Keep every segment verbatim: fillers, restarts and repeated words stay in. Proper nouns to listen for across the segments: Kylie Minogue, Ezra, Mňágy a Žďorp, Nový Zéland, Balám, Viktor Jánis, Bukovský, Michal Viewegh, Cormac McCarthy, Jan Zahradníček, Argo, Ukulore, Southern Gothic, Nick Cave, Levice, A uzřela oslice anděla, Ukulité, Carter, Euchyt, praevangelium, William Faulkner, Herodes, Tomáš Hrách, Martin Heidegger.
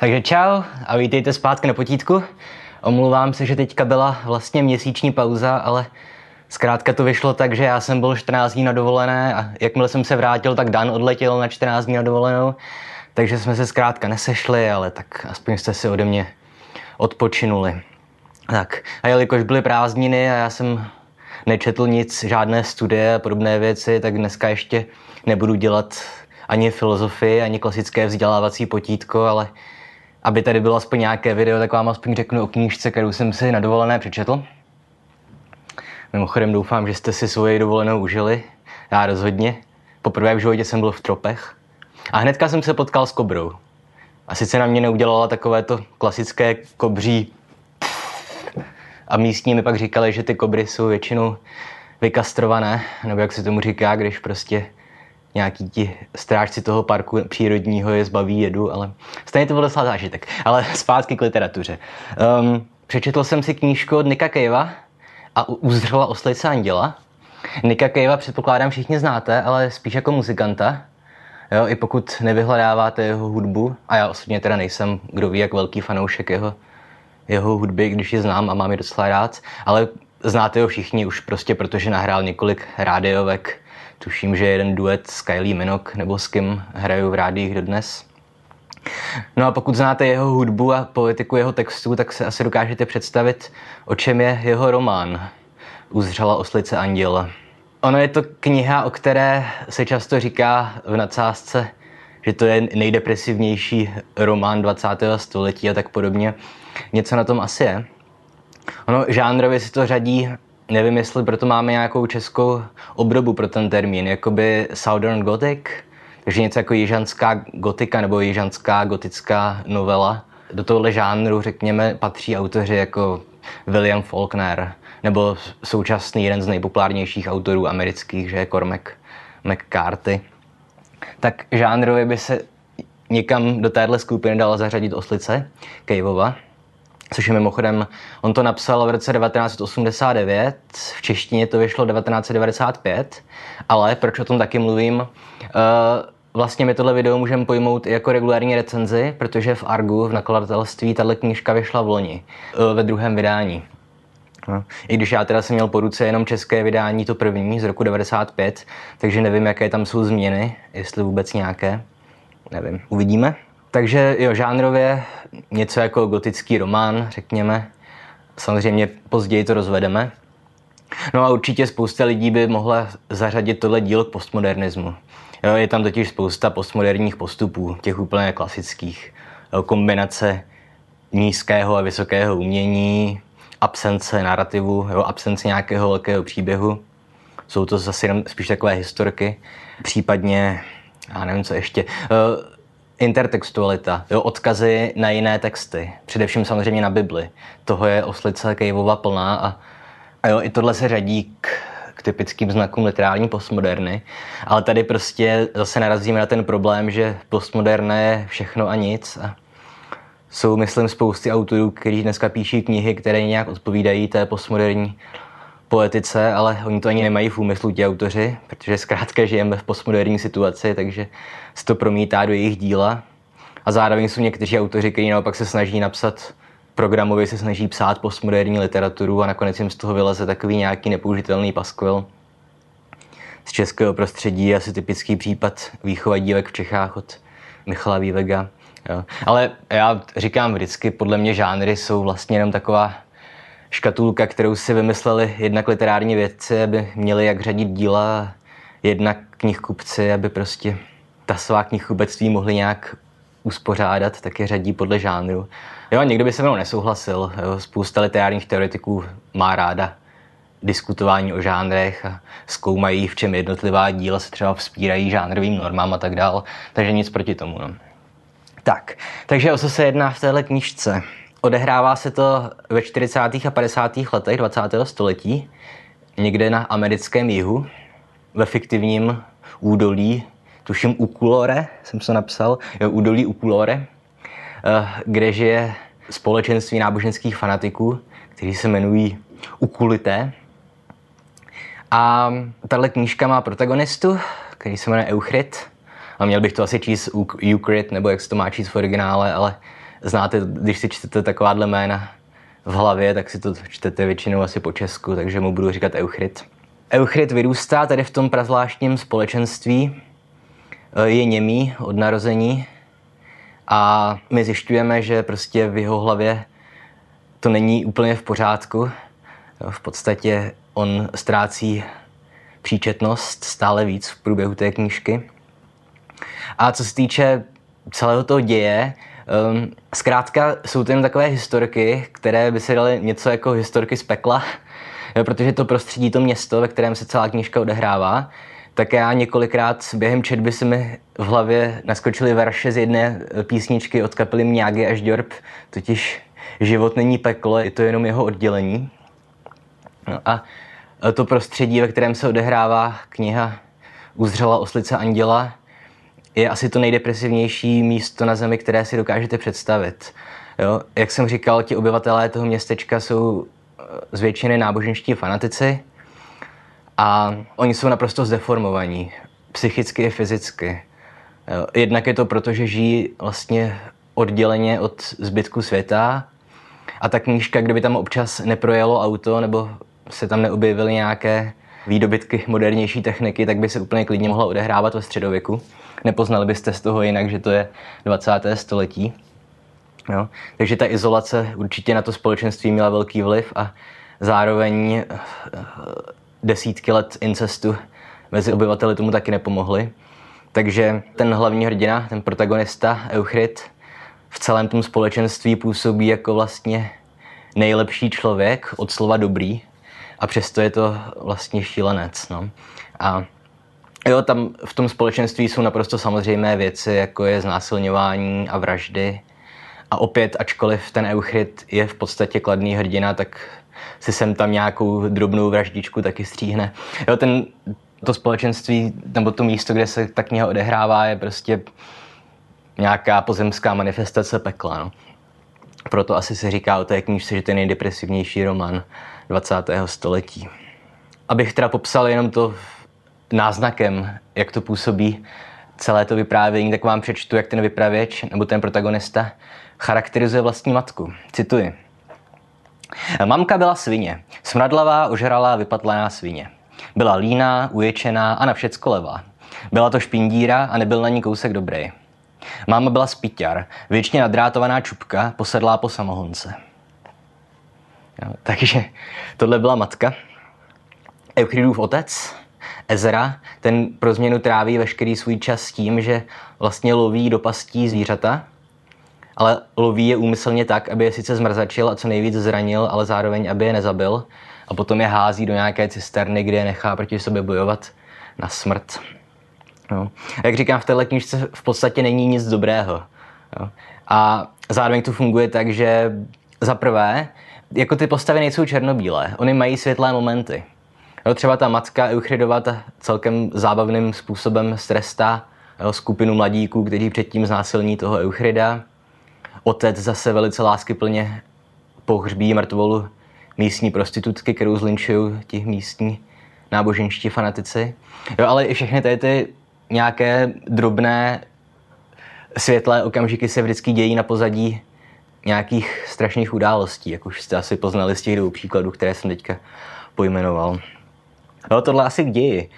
Takže čau a vítejte zpátky na potítku. Omlouvám se, že teďka byla vlastně měsíční pauza, ale zkrátka to vyšlo tak, že já jsem byl čtrnáct dní na dovolené a jakmile jsem se vrátil, tak Dan odletěl na čtrnáct dní na dovolenou. Takže jsme se zkrátka nesešli, ale tak aspoň jste si ode mě odpočinuli. Tak a jelikož byly prázdniny a já jsem nečetl nic, žádné studie a podobné věci, tak dneska ještě nebudu dělat ani filozofii, ani klasické vzdělávací potítko, ale aby tady bylo aspoň nějaké video, tak vám aspoň řeknu o knížce, kterou jsem si na dovolené přečetl. Mimochodem doufám, že jste si svoji dovolenou užili. Já rozhodně. Poprvé v životě jsem byl v tropech. A hnedka jsem se potkal s kobrou. A sice na mě neudělala takovéto klasické kobří. A místní mi pak říkali, že ty kobry jsou většinou vykastrované, nebo jak se tomu říká, když prostě nějaký ti strážci toho parku přírodního je zbaví jedu, ale stejně to byl docela zážitek. Ale zpátky k literatuře. Um, přečetl jsem si knížku od Nicka Cavea A uzřela oslice anděla. Nicka Cavea předpokládám všichni znáte, ale spíš jako muzikanta. Jo, i pokud nevyhledáváte jeho hudbu, a já osobně teda nejsem, kdo ví, jak velký fanoušek jeho, jeho hudby, když ji znám a mám ji docela rád, ale znáte ho všichni už prostě, protože nahrál několik rádiovek. Tuším, že jeden duet s Kylie Minogue nebo s kým hrajou v rádiích dodnes. No a pokud znáte jeho hudbu a poetiku jeho textů, tak se asi dokážete představit, o čem je jeho román Uzřela oslice anděla. Ono je to kniha, o které se často říká v nadsázce, že to je nejdepresivnější román dvacátého století a tak podobně. Něco na tom asi je. Ono žánrově si to řadí, nevím, jestli proto máme nějakou českou obdobu pro ten termín, jakoby Southern Gothic, takže něco jako jižanská gotika nebo jižanská gotická novela. Do tohohle žánru, řekněme, patří autoři jako William Faulkner, nebo současný jeden z nejpopulárnějších autorů amerických, že je Cormac McCarthy. Tak žánrově by se někam do téhle skupiny dala zařadit oslice Caveova, což je mimochodem, on to napsal v roce devatenáct osmdesát devět, v češtině to vyšlo devatenáct devadesát pět, ale proč o tom taky mluvím, vlastně my tohle video můžeme pojmout i jako regulární recenzi, protože v Argu, v nakladatelství, tahle knížka vyšla v loni, ve druhém vydání. No. I když já teda jsem měl po ruce jenom české vydání, to první, z roku devadesát pět, takže nevím, jaké tam jsou změny, jestli vůbec nějaké, nevím, uvidíme. Takže jo, žánrově něco jako gotický román, řekněme. Samozřejmě později to rozvedeme. No a určitě spousta lidí by mohla zařadit tohle dílo k postmodernismu. Jo, je tam totiž spousta postmoderních postupů, těch úplně klasických. Jo, kombinace nízkého a vysokého umění, absence narrativu, jo, absence nějakého velkého příběhu. Jsou to zase jenom spíš takové historky. Případně, já nevím, co ještě. Jo, intertextualita, jo, odkazy na jiné texty, především samozřejmě na Bibli. Toho je oslice Caveova plná a, a jo, i tohle se řadí k, k typickým znakům literární postmoderny, ale tady prostě zase narazíme na ten problém, že postmoderné je všechno a nic. A jsou, myslím, spousty autorů, kteří dneska píší knihy, které nějak odpovídají té postmoderní poetice, ale oni to ani nemají v úmyslu ti autoři, protože zkrátka žijeme v postmoderní situaci, takže se to promítá do jejich díla. A zároveň jsou někteří autoři, kteří naopak se snaží napsat, programově se snaží psát postmoderní literaturu a nakonec jim z toho vyleze takový nějaký nepoužitelný paskvil. Z českého prostředí je asi typický případ Výchova dívek v Čechách od Michala Viewegha. Jo. Ale já říkám vždycky, podle mě žánry jsou vlastně jenom taková škatulka, kterou si vymysleli jednak literární vědci, aby měli jak řadit díla, jednak knihkupci, aby prostě ta svá knihkupectví mohli nějak uspořádat, tak je řadí podle žánru. Jo, někdo by se mnou nesouhlasil, jo, spousta literárních teoretiků má ráda diskutování o žánrech a zkoumají, v čem jednotlivá díla se třeba vzpírají žánrovým normám a tak dál, takže nic proti tomu. No. Tak, takže o co se jedná v téhle knížce? Odehrává se to ve čtyřicátých a padesátých letech dvacátého století, někde na americkém jihu, ve fiktivním údolí, tuším Ukulore, jsem se napsal, jo, údolí Ukulore, kde žije společenství náboženských fanatiků, kteří se jmenují Ukulité. A tahle knížka má protagonistu, který se jmenuje Euchyt, a měl bych to asi číst Euchyt, nebo jak se to má číst v originále, ale znáte, když si čtete takováhle jména v hlavě, tak si to čtete většinou asi po česku, takže mu budu říkat Euchyt. Euchyt vyrůstá tady v tom prazvláštním společenství, je němý od narození a my zjišťujeme, že prostě v jeho hlavě to není úplně v pořádku. V podstatě on ztrácí příčetnost stále víc v průběhu té knížky. A co se týče celého toho děje, um, zkrátka jsou to jen takové historky, které by se daly něco jako historky z pekla, protože to prostředí, to město, ve kterém se celá knížka odehrává, tak já několikrát během četby se mi v hlavě naskočily verše z jedné písničky od kapely Mňágy a Žďorp, totiž život není peklo, je to jenom jeho oddělení. No a to prostředí, ve kterém se odehrává kniha Uzřela oslice anděla, je asi to nejdepresivnější místo na zemi, které si dokážete představit. Jo? Jak jsem říkal, ti obyvatelé toho městečka jsou z většiny náboženští fanatici a oni jsou naprosto zdeformovaní, psychicky i fyzicky. Jo? Jednak je to proto, že žijí vlastně odděleně od zbytku světa a ta knížka, kdyby tam občas neprojelo auto nebo se tam neobjevily nějaké výdobytky modernější techniky, tak by se úplně klidně mohla odehrávat ve středověku. Nepoznali byste z toho jinak, že to je dvacáté století. Jo? Takže ta izolace určitě na to společenství měla velký vliv a zároveň desítky let incestu mezi obyvateli tomu taky nepomohly. Takže ten hlavní hrdina, ten protagonista Euchyt, v celém tom společenství působí jako vlastně nejlepší člověk, od slova dobrý, a přesto je to vlastně šílenec. No. A jo, tam v tom společenství jsou naprosto samozřejmé věci, jako je znásilňování a vraždy. A opět, ačkoliv ten Euchyt je v podstatě kladný hrdina, tak si sem tam nějakou drobnou vraždičku taky stříhne. Jo, ten, to společenství, nebo to místo, kde se ta kniha odehrává, je prostě nějaká pozemská manifestace pekla. No. Proto asi se říká o té knížce, že to je nejdepresivnější román dvacátého století. Abych teda popsal jenom to náznakem, jak to působí celé to vyprávění, tak vám přečtu, jak ten vypravěč nebo ten protagonista charakterizuje vlastní matku. Cituji. Mamka byla svině. Smradlavá, ožralá, vypatlaná svině. Byla líná, uječená a na všecko levá. Byla to špindíra a nebyl na ní kousek dobrý. Máma byla spyťar, věčně nadrátovaná čupka, posedlá po samohonce. Jo, takže tohle byla matka. Euchytův otec, Ezra, ten pro změnu tráví veškerý svůj čas tím, že vlastně loví do pastí zvířata, ale loví je úmyslně tak, aby je sice zmrzačil a co nejvíc zranil, ale zároveň, aby je nezabil. A potom je hází do nějaké cisterny, kde je nechá proti sobě bojovat na smrt. No. Jak říkám, v téhle knížce v podstatě není nic dobrého. Jo. A zároveň to funguje tak, že za prvé, jako ty postavy nejsou černobílé, oni mají světlé momenty. Jo, třeba ta matka Euchytova celkem zábavným způsobem strestá jo, skupinu mladíků, kteří předtím znásilní toho Euchyda. Otec zase velice láskyplně pohřbí mrtvolu místní prostitutky, kterou zlinčují ti místní náboženští fanatici. Jo, ale i všechny tady ty nějaké drobné světlé okamžiky se vždycky dějí na pozadí nějakých strašných událostí, jak už jste asi poznali z těch dvou příkladů, které jsem teďka pojmenoval. No, tohle asi k ději.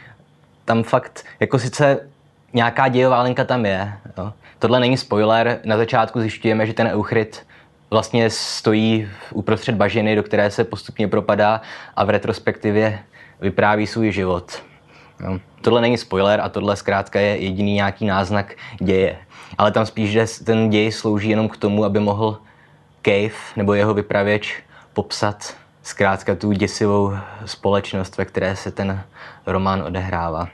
Tam fakt, jako sice nějaká dějová linka tam je. Jo. Tohle není spoiler, na začátku zjišťujeme, že ten Euchyt vlastně stojí uprostřed bažiny, do které se postupně propadá a v retrospektivě vypráví svůj život. Jo. Tohle není spoiler a tohle zkrátka je jediný nějaký náznak děje. Ale tam spíš, že ten děj slouží jenom k tomu, aby mohl Cave nebo jeho vypravěč popsat zkrátka tu děsivou společnost, ve které se ten román odehrává.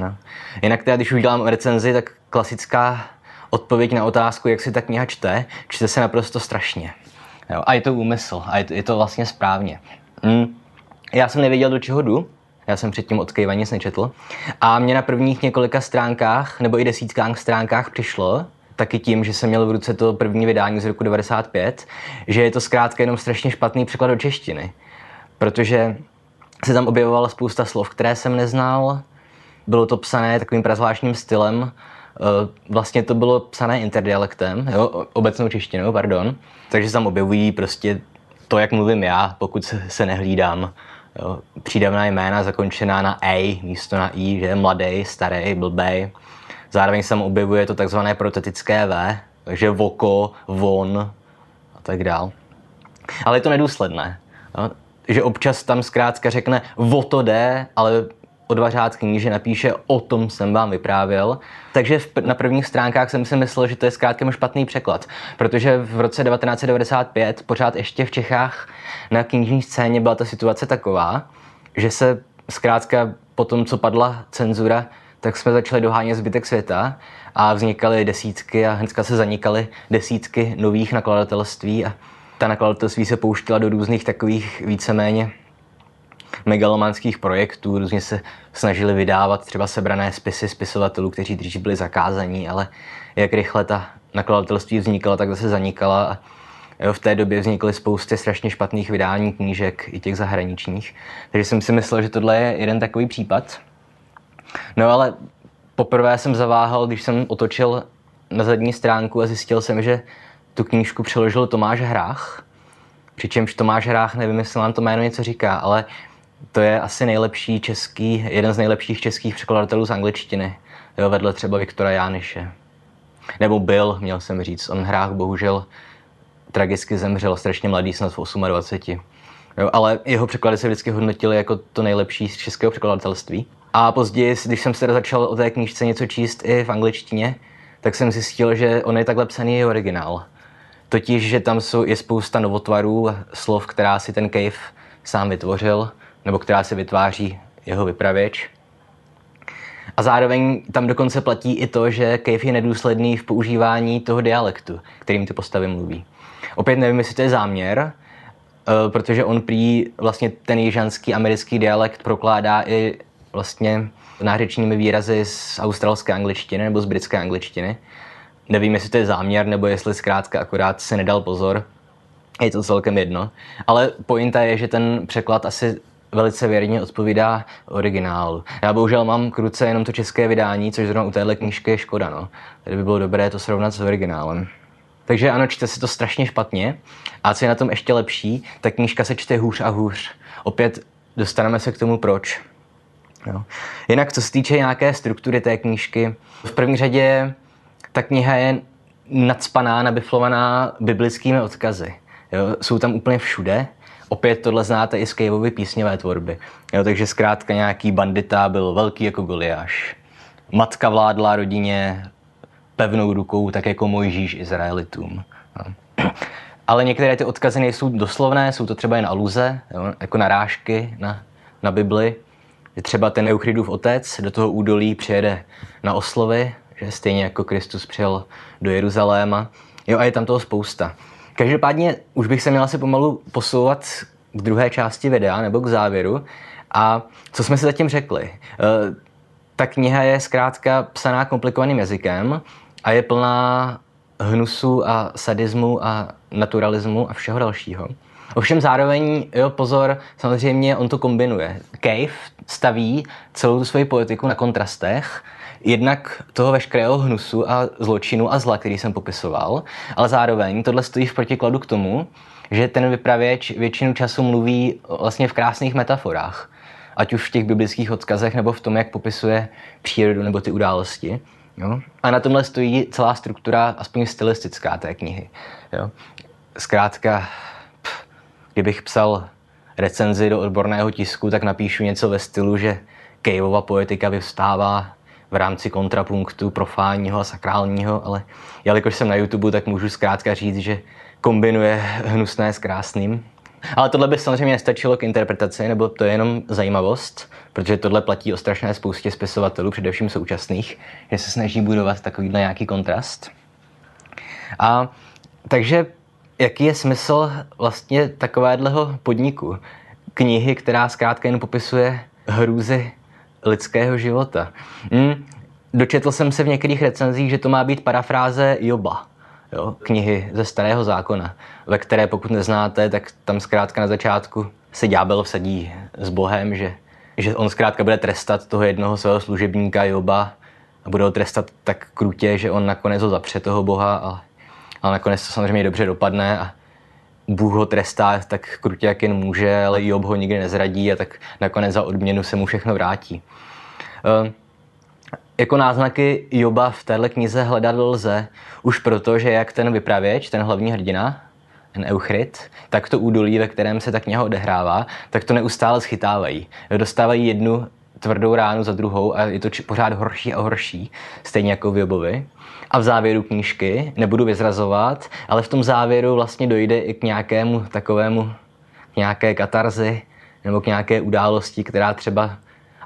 No. Jinak teda, když už dělám recenzi, tak klasická odpověď na otázku, jak si ta kniha čte, čte se naprosto strašně. Jo. A je to úmysl a je to, je to vlastně správně. Mm. Já jsem nevěděl, do čeho jdu. Já jsem předtím od Cavea nic nečetl. A mě na prvních několika stránkách, nebo i desítkách stránkách přišlo, taky tím, že jsem měl v ruce to první vydání z roku devadesát pět, že je to zkrátka jenom strašně špatný překlad do češtiny. Protože se tam objevovala spousta slov, které jsem neznal. Bylo to psané takovým prazvláštním stylem, Vlastně to bylo psané interdialektem, jo, obecnou češtinou, pardon. Takže se tam objevují prostě to, jak mluvím já, pokud se nehlídám. Jo. Přídavná jména zakončená na ej místo na í, že mladej, starý, blbej. Zároveň se tam objevuje to takzvané protetické vé, takže voko, von a tak dál. Ale je to nedůsledné, jo. Že občas tam zkrátka řekne o to jde, ale odvařát kníže napíše o tom jsem vám vyprávěl. Takže v, na prvních stránkách jsem si myslel, že to je zkrátka špatný překlad, protože v roce devatenáct set devadesát pět pořád ještě v Čechách na knižní scéně byla ta situace taková, že se zkrátka po tom, co padla cenzura, tak jsme začali dohánět zbytek světa a vznikaly desítky a hnedka se zanikaly desítky nových nakladatelství a ta nakladatelství se pouštila do různých takových víceméně megalománských projektů, různě se snažili vydávat třeba sebrané spisy spisovatelů, kteří dřív byli zakázaní, ale jak rychle ta nakladatelství vznikala, tak zase zanikala a jo, v té době vznikly spousty strašně špatných vydání knížek, i těch zahraničních, takže jsem si myslel, že tohle je jeden takový případ. No ale poprvé jsem zaváhal, když jsem otočil na zadní stránku a zjistil jsem, že tu knížku přeložil Tomáš Hrách, přičemž Tomáš Hrách, nevím, jestli vám to jméno něco říká, ale to je asi nejlepší český, jeden z nejlepších českých překladatelů z angličtiny, jo, vedle třeba Viktora Jániše. Nebo byl, měl jsem říct, on Hrách bohužel tragicky zemřel, strašně mladý, snad v dvaceti osmi. Jo, ale jeho překlady se vždycky hodnotily jako to nejlepší z českého překladatelství. A později, když jsem se začal o té knížce něco číst i v angličtině, tak jsem zjistil, že on je takhle psaný i originál. Totiž, že tam jsou, je spousta novotvarů, slov, která si ten Cave sám vytvořil, nebo která si vytváří jeho vypravěč. A zároveň tam dokonce platí i to, že Cave je nedůsledný v používání toho dialektu, kterým ty postavy mluví. Opět nevím, jestli to je záměr, protože on prý vlastně ten jižanský americký dialekt prokládá i vlastně nářečními výrazy z australské angličtiny nebo z britské angličtiny. Nevím, jestli to je záměr, nebo jestli zkrátka akorát si nedal pozor. Je to celkem jedno. Ale pointa je, že ten překlad asi velice věrně odpovídá originálu. Já bohužel mám k ruce jenom to české vydání, což zrovna u téhle knížky je škoda, no. Tady by bylo dobré to srovnat s originálem. Takže ano, čte si to strašně špatně. A co je na tom ještě lepší, ta knížka se čte hůř a hůř. Opět dostaneme se k tomu proč. Jo. Jinak, co se týče nějaké struktury té knížky, v první řadě ta kniha je nacpaná, nabiflovaná biblickými odkazy. Jo, jsou tam úplně všude. Opět tohle znáte i z Caveovy písňové tvorby. Jo, takže zkrátka nějaký bandita byl velký jako Goliáš. Matka vládla rodině pevnou rukou, tak jako Mojžíš Izraelitům. Jo. Ale některé ty odkazy nejsou doslovné, jsou to třeba jen aluze, jo, jako narážky na, na Bibli. Třeba ten Euchlidův otec do toho údolí přijede na oslovy, že stejně jako Kristus přijel do Jeruzaléma. Jo, a je tam toho spousta. Každopádně už bych se měl asi pomalu posouvat k druhé části videa, nebo k závěru. A co jsme si zatím řekli? E, ta kniha je zkrátka psaná komplikovaným jazykem a je plná hnusu a sadismu a naturalismu a všeho dalšího. Ovšem zároveň, jo, pozor, samozřejmě on to kombinuje. Cave staví celou tu svoji poetiku na kontrastech, jednak toho veškerého hnusu a zločinu a zla, který jsem popisoval, ale zároveň tohle stojí v protikladu k tomu, že ten vypravěč většinu času mluví vlastně v krásných metaforách, ať už v těch biblických odkazech nebo v tom, jak popisuje přírodu nebo ty události. Jo? A na tomhle stojí celá struktura, aspoň stylistická té knihy. Jo? Zkrátka, pff, kdybych psal recenzi do odborného tisku, tak napíšu něco ve stylu, že Caveova poetika vyvstává v rámci kontrapunktu profánního a sakrálního, ale jelikož jsem na YouTube, tak můžu zkrátka říct, že kombinuje hnusné s krásným. Ale tohle by samozřejmě nestačilo k interpretaci, nebo to je jenom zajímavost, protože tohle platí o strašné spoustě spisovatelů, především současných, že se snaží budovat takovýhle nějaký kontrast. A takže jaký je smysl vlastně takovéhleho podniku? Knihy, která zkrátka jen popisuje hrůzy lidského života. Hmm. Dočetl jsem se v některých recenzích, že to má být parafráze Joba, jo? Knihy ze Starého zákona, ve které, pokud neznáte, tak tam zkrátka na začátku se ďábel vsadí s Bohem, že, že on zkrátka bude trestat toho jednoho svého služebníka Joba a bude ho trestat tak krutě, že on nakonec ho zapře toho Boha, ale, ale nakonec to samozřejmě dobře dopadne a Bůh ho trestá tak krutě, jak jen může, ale Job ho nikdy nezradí a tak nakonec za odměnu se mu všechno vrátí. Uh, jako náznaky Joba v téhle knize hledat lze už proto, že jak ten vypravěč, ten hlavní hrdina, ten Euchyt, tak to údolí, ve kterém se ta kniha odehrává, tak to neustále schytávají. Dostávají jednu tvrdou ránu za druhou a je to pořád horší a horší, stejně jako v Jobovi. A v závěru knížky, nebudu vyzrazovat, ale v tom závěru vlastně dojde i k nějakému takovému, k nějaké katarzi nebo k nějaké události, která třeba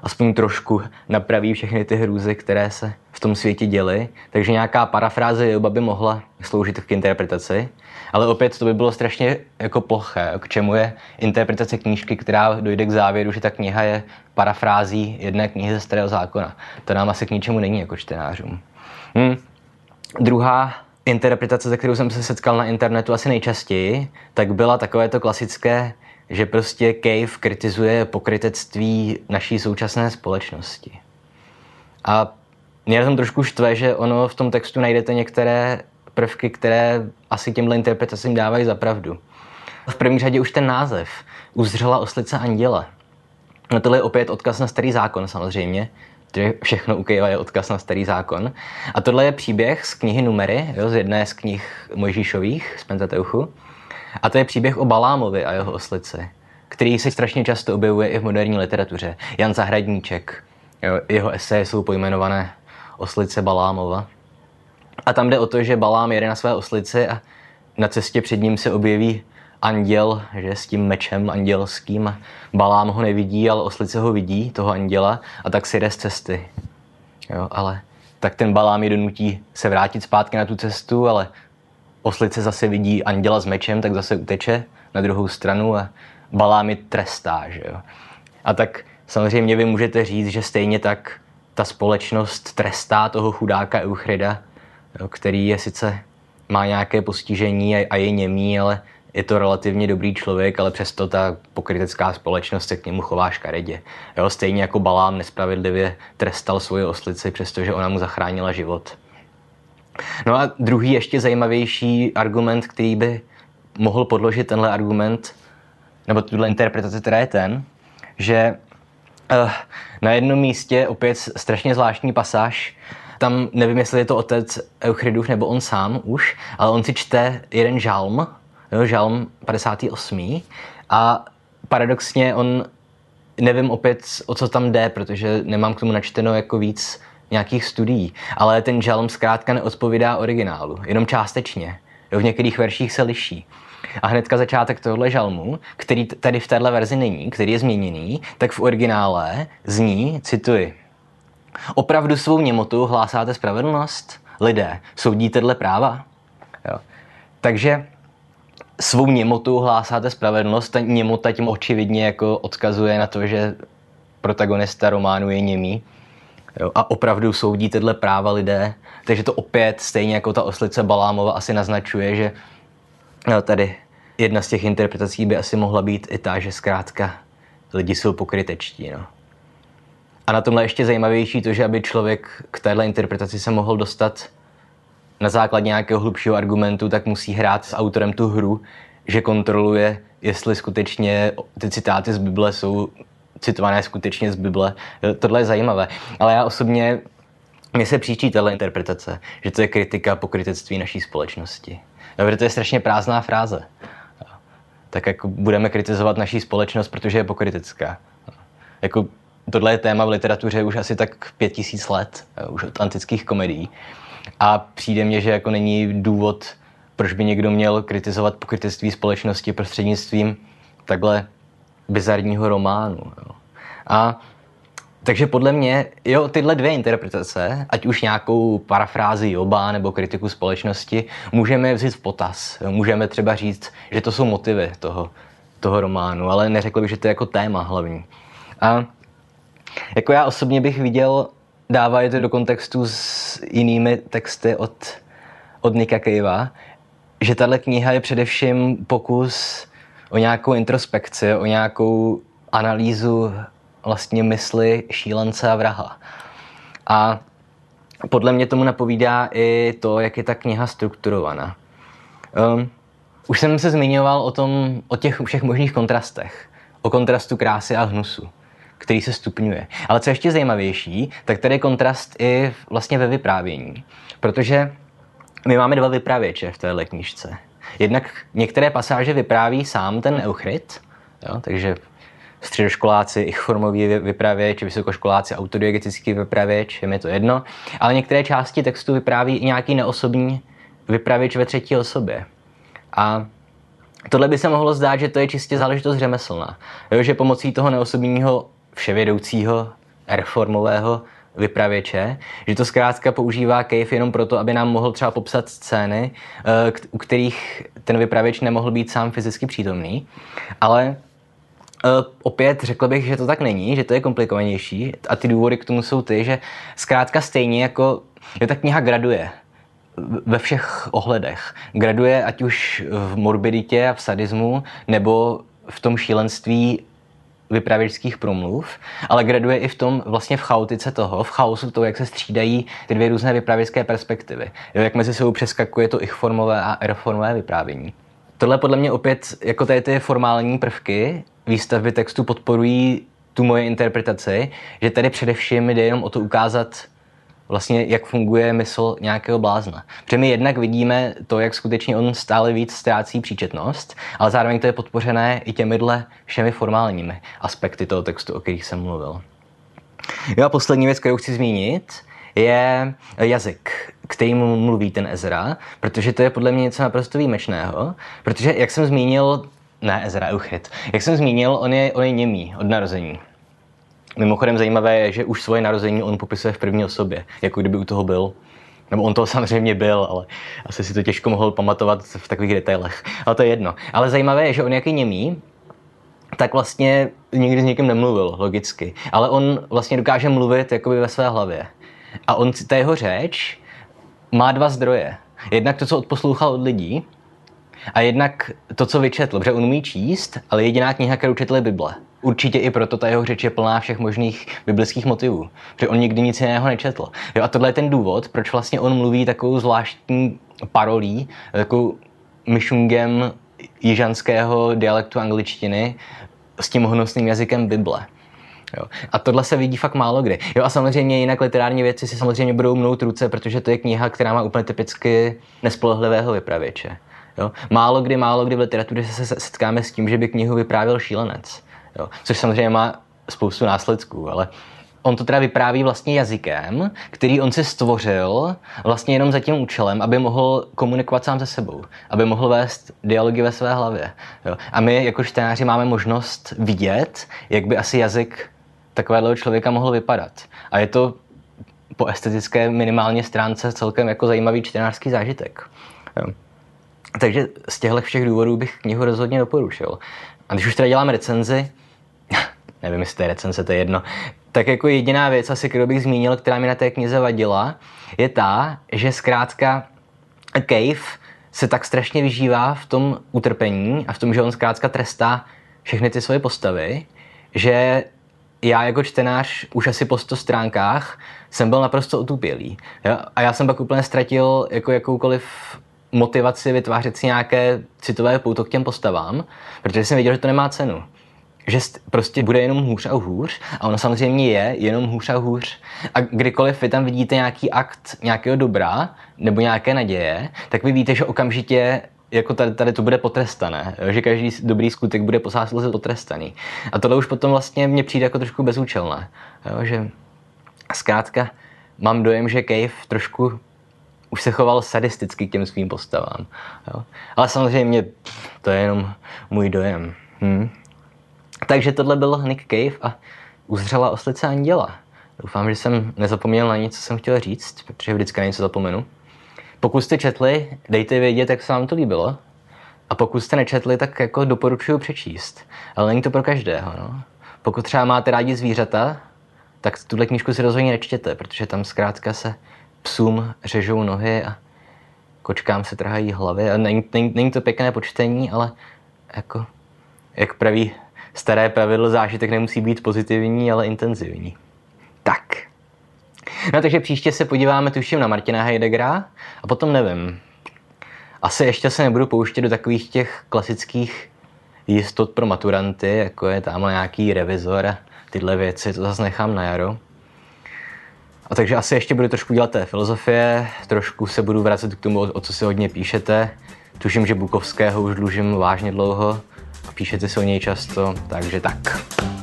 aspoň trošku napraví všechny ty hrůzy, které se v tom světě děly. Takže nějaká parafráze Joba by mohla sloužit k interpretaci. Ale opět to by bylo strašně jako ploché, k čemu je interpretace knížky, která dojde k závěru, že ta kniha je parafrází jedné knihy ze Starého zákona. To nám asi k ničemu není jako čtenářům. Hmm. Druhá interpretace, za kterou jsem se setkal na internetu asi nejčastěji, tak byla takové to klasické, že prostě Cave kritizuje pokrytectví naší současné společnosti. A mě tam trošku štve, že ono v tom textu najdete některé prvky, které asi těmhle interpretacím dávají za pravdu. V první řadě už ten název, uzřela oslice anděla. No tohle je opět odkaz na Starý zákon samozřejmě, protože všechno u Cavea je odkaz na Starý zákon. A tohle je příběh z knihy Numery, jo, z jedné z knih Mojžíšových, z Pentateuchu. A to je příběh o Balámovi a jeho oslici, který se strašně často objevuje i v moderní literatuře. Jan Zahradníček, jo, jeho eseje jsou pojmenované Oslice Balámova. A tam jde o to, že Balám jede na své oslici a na cestě před ním se objeví anděl, že s tím mečem andělským. Balám ho nevidí, ale oslice ho vidí, toho anděla, a tak si jde z cesty. Jo, ale tak ten Balám je donutí se vrátit zpátky na tu cestu, ale oslice zase vidí anděla s mečem, tak zase uteče na druhou stranu a Balám ji trestá, že jo. A tak samozřejmě vy můžete říct, že stejně tak ta společnost trestá toho chudáka Euchrida, který je sice má nějaké postižení a je němý, ale je to relativně dobrý člověk, ale přesto ta pokrytecká společnost se k němu chová škaredě. Jo, stejně jako Balám nespravedlivě trestal svoji oslici, přestože ona mu zachránila život. No a druhý ještě zajímavější argument, který by mohl podložit tenhle argument, nebo tuhle interpretaci, teda je ten, že uh, na jednom místě opět strašně zvláštní pasáž. Tam nevím, jestli je to otec Euchrydův nebo on sám už, ale on si čte jeden žalm, jo, žalm padesátý osmý a paradoxně on, nevím opět, o co tam jde, protože nemám k tomu načteno jako víc nějakých studií, ale ten žalm zkrátka neodpovídá originálu, jenom částečně. Jo, v některých verších se liší. A hnedka začátek tohohle žalmu, který tady v téhle verzi není, který je změněný, tak v originále zní, cituji, opravdu svou němotou hlásáte spravedlnost? Lidé, soudíte dle práva? Jo. Takže svou němotou hlásáte spravedlnost, ta němota tím očividně jako odkazuje na to, že protagonista románu je němý. Jo. A opravdu soudíte dle práva lidé, takže to opět, stejně jako ta oslice Balámova, asi naznačuje, že no, tady jedna z těch interpretací by asi mohla být i ta, že zkrátka lidi jsou pokrytečtí, no. A na tomhle ještě zajímavější to, že aby člověk k téhle interpretaci se mohl dostat na základě nějakého hlubšího argumentu, tak musí hrát s autorem tu hru, že kontroluje, jestli skutečně ty citáty z Bible jsou citované skutečně z Bible. Tohle je zajímavé. Ale já osobně, mně se příčí tato interpretace, že to je kritika pokrytectví naší společnosti. Protože to je strašně prázdná fráze. Tak jako budeme kritizovat naší společnost, protože je pokrytecká. Jako tohle je téma v literatuře už asi tak pět tisíc let, už od antických komedií. A přijde mně, že jako není důvod, proč by někdo měl kritizovat pokrytectví společnosti prostřednictvím takhle bizarního románu. Jo. A takže podle mě, jo, tyhle dvě interpretace, ať už nějakou parafrázi Joba nebo kritiku společnosti, můžeme vzít v potaz. Jo. Můžeme třeba říct, že to jsou motivy toho, toho románu, ale neřekl bych, že to je jako téma hlavní. A jako já osobně bych viděl, dávají to do kontextu s jinými texty od, od Nicka Cavea, že tahle kniha je především pokus o nějakou introspekci, o nějakou analýzu vlastně mysli šílence a vraha. A Podle mě tomu napovídá i to, jak je ta kniha strukturovaná. Um, už jsem se zmiňoval o tom, o těch všech možných kontrastech. O kontrastu krásy a hnusu, který se stupňuje. Ale co ještě zajímavější, tak tady je kontrast i vlastně ve vyprávění. Protože my máme dva vyprávěče v téhle knížce. Jednak některé pasáže vypráví sám ten Euchyt, jo, takže středoškoláci, ich formový vypravěč, vysokoškoláci, autodiegetický vypravěč, je mi to jedno. Ale některé části textu vypráví i nějaký neosobní vypravěč ve třetí osobě. A tohle by se mohlo zdát, že to je čistě záležitost řemeslná. Jo, že pomocí toho neosobního, vševědoucího, reformového vypravěče, že to zkrátka používá Cave jenom proto, aby nám mohl třeba popsat scény, u kterých ten vypravěč nemohl být sám fyzicky přítomný. Ale Uh, opět řekl bych, že to tak není, že to je komplikovanější a ty důvody k tomu jsou ty, že zkrátka stejně jako, že ta kniha graduje ve všech ohledech. Graduje ať už v morbiditě a v sadismu, nebo v tom šílenství vypravěčských promluv, ale graduje i v tom vlastně v chaotice toho, v chaosu toho, jak se střídají ty dvě různé vypravěčské perspektivy. Jo, jak mezi sebou přeskakuje to ich-formové a er-formové vyprávění. Tohle podle mě opět, jako tady ty formální prvky výstavby textu podporují tu moje interpretaci, že tady především jde jenom o to ukázat vlastně, jak funguje mysl nějakého blázna. Protože my jednak vidíme to, jak skutečně on stále víc ztrácí příčetnost, ale zároveň to je podpořené i těmihle všemi formálními aspekty toho textu, o kterých jsem mluvil. Jo a poslední věc, kterou chci zmínit, je jazyk, kterým mluví ten Ezra, protože to je podle mě něco naprosto výjimečného, protože, jak jsem zmínil, ne, Ezra Euchyt. Jak jsem zmínil, on je, on je němý od narození. Mimochodem zajímavé je, že už svoje narození on popisuje v první osobě, jako kdyby u toho byl. Nebo on toho samozřejmě byl, ale asi si to těžko mohl pamatovat v takových detailech. Ale to je jedno. Ale zajímavé je, že on jak je němý, tak vlastně nikdy s někým nemluvil, logicky. Ale on vlastně dokáže mluvit jakoby ve své hlavě. A on, ta jeho řeč má dva zdroje. Jednak to, co odposlouchal od lidí, a jednak to, co vyčetl, protože on umí číst, ale jediná kniha, kterou četl, je Bible. Určitě i proto ta jeho řeč je plná všech možných biblických motivů, protože on nikdy nic jiného nečetl. Jo, a tohle je ten důvod, proč vlastně on mluví takovou zvláštní parolí, takovou myšungem jižanského dialektu angličtiny s tím honosným jazykem Bible. Jo. A tohle se vidí fakt málo kdy. Jo, a samozřejmě jinak literární věci si samozřejmě budou mnout ruce, protože to je kniha, která má úplně typicky nespolehlivého vypravěče. Jo? Málo kdy, málo kdy v literatuře se setkáme s tím, že by knihu vyprávěl šílenec, jo? Což samozřejmě má spoustu následků, ale on to teda vypráví vlastně jazykem, který on si stvořil vlastně jenom za tím účelem, aby mohl komunikovat sám se sebou, aby mohl vést dialogy ve své hlavě. Jo? A my jako čtenáři máme možnost vidět, jak by asi jazyk takového člověka mohl vypadat. A je to po estetické minimálně stránce celkem jako zajímavý čtenářský zážitek. Jo? Takže z těchto všech důvodů bych knihu rozhodně doporučil. A když už teda dělám recenzi, nevím, jestli to je recenze, to je jedno, tak jako jediná věc, asi kterou bych zmínil, která mi na té knize vadila, je ta, že zkrátka Cave se tak strašně vyžívá v tom utrpení a v tom, že on zkrátka trestá všechny ty svoje postavy, že já jako čtenář už asi po sto stránkách jsem byl naprosto otupělý. Jo? A já jsem pak úplně ztratil jako jakoukoliv motivaci vytvářet si nějaké citové pouto k těm postavám, protože jsem věděl, že to nemá cenu. Že prostě bude jenom hůř a hůř a ono samozřejmě je jenom hůř a hůř. A kdykoliv vy tam vidíte nějaký akt nějakého dobra nebo nějaké naděje, tak vy víte, že okamžitě jako tady, tady to bude potrestané, že každý dobrý skutek bude posásl potrestaný. A tohle už potom vlastně mně přijde jako trošku bezúčelné. Jo, že zkrátka mám dojem, že Cave trošku už se choval sadisticky k těm svým postavám. Jo. Ale samozřejmě to je jenom můj dojem. Hm. Takže tohle byl Nick Cave a Uzřela oslice anděla. Doufám, že jsem nezapomněl na nic, co jsem chtěl říct, protože vždycky na něco zapomenu. Pokud jste četli, dejte vědět, jak se vám to líbilo. A pokud jste nečetli, tak jako doporučuju přečíst. Ale není to pro každého. No. Pokud třeba máte rádi zvířata, tak tuhle knížku si rozhodně nečtěte, protože tam zkrátka se psům řežou nohy a kočkám se trhají hlavy. A není, není, není to pěkné počtení, ale jako, jak praví staré pravidlo, zážitek nemusí být pozitivní, ale intenzivní. Tak. No takže příště se podíváme tuším na Martina Heideggera a potom nevím. Asi ještě se nebudu pouštět do takových těch klasických jistot pro maturanty, jako je tamhle nějaký revizor a tyhle věci, to zase nechám na jaro. A takže asi ještě budu trošku dělat té filozofie, trošku se budu vracet k tomu, o, o co si hodně píšete. Tuším, že Bukovského už dlužím vážně dlouho a píšete si o něj často, takže tak.